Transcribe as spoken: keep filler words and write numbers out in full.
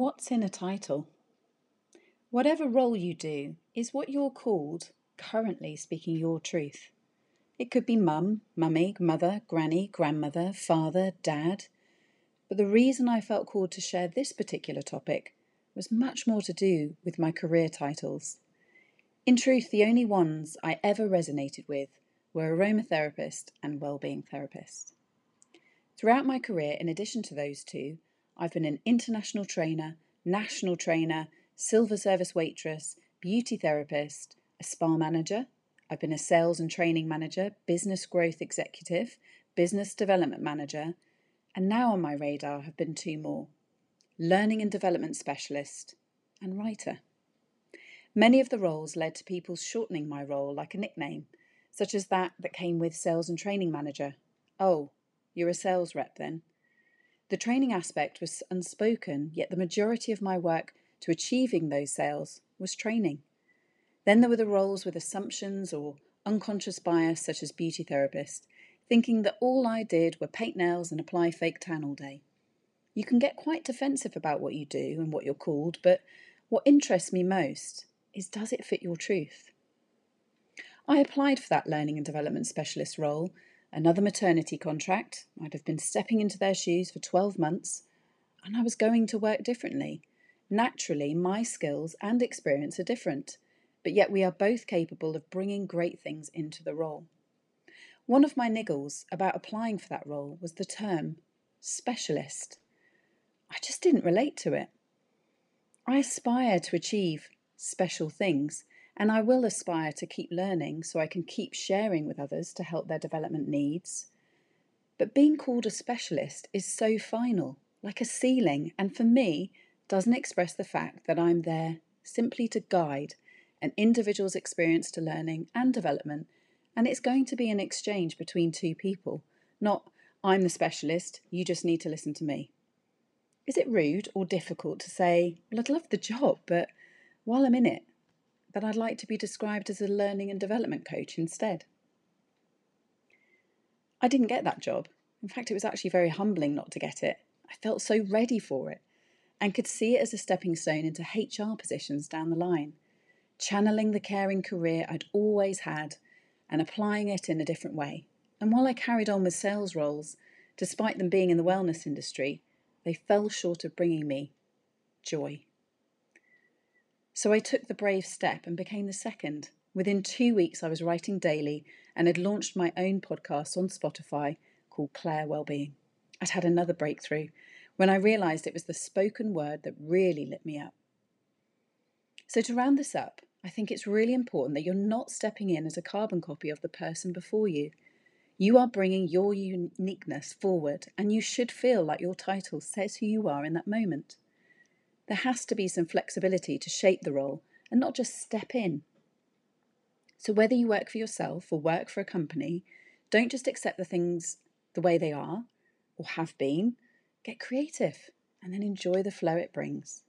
What's in a title? Whatever role you do is what you're called currently speaking your truth. It could be mum, mummy, mother, granny, grandmother, father, dad. But the reason I felt called to share this particular topic was much more to do with my career titles. In truth, the only ones I ever resonated with were aromatherapist and wellbeing therapist. Throughout my career, in addition to those two, I've been an international trainer, national trainer, silver service waitress, beauty therapist, a spa manager. I've been a sales and training manager, business growth executive, business development manager, and now on my radar have been two more, learning and development specialist and writer. Many of the roles led to people shortening my role like a nickname, such as that that came with sales and training manager. Oh, you're a sales rep then. The training aspect was unspoken, yet the majority of my work to achieving those sales was training. Then there were the roles with assumptions or unconscious bias, such as beauty therapist, thinking that all I did were paint nails and apply fake tan all day. You can get quite defensive about what you do and what you're called, but what interests me most is, does it fit your truth? I applied for that learning and development specialist role, another maternity contract. I'd have been stepping into their shoes for twelve months, and I was going to work differently. Naturally, my skills and experience are different, but yet we are both capable of bringing great things into the role. One of my niggles about applying for that role was the term specialist. I just didn't relate to it. I aspire to achieve special things, and I will aspire to keep learning so I can keep sharing with others to help their development needs. But being called a specialist is so final, like a ceiling, and for me, doesn't express the fact that I'm there simply to guide an individual's experience to learning and development, and it's going to be an exchange between two people, not I'm the specialist, you just need to listen to me. Is it rude or difficult to say, well, I'd love the job, but while I'm in it, that I'd like to be described as a learning and development coach instead? I didn't get that job. In fact, it was actually very humbling not to get it. I felt so ready for it, and could see it as a stepping stone into H R positions down the line, channeling the caring career I'd always had and applying it in a different way. And while I carried on with sales roles, despite them being in the wellness industry, they fell short of bringing me joy. So I took the brave step and became the second. Within two weeks, I was writing daily and had launched my own podcast on Spotify called Claire Wellbeing. I'd had another breakthrough when I realised it was the spoken word that really lit me up. So to round this up, I think it's really important that you're not stepping in as a carbon copy of the person before you. You are bringing your uniqueness forward, and you should feel like your title says who you are in that moment. There has to be some flexibility to shape the role and not just step in. So whether you work for yourself or work for a company, don't just accept the things the way they are or have been. Get creative and then enjoy the flow it brings.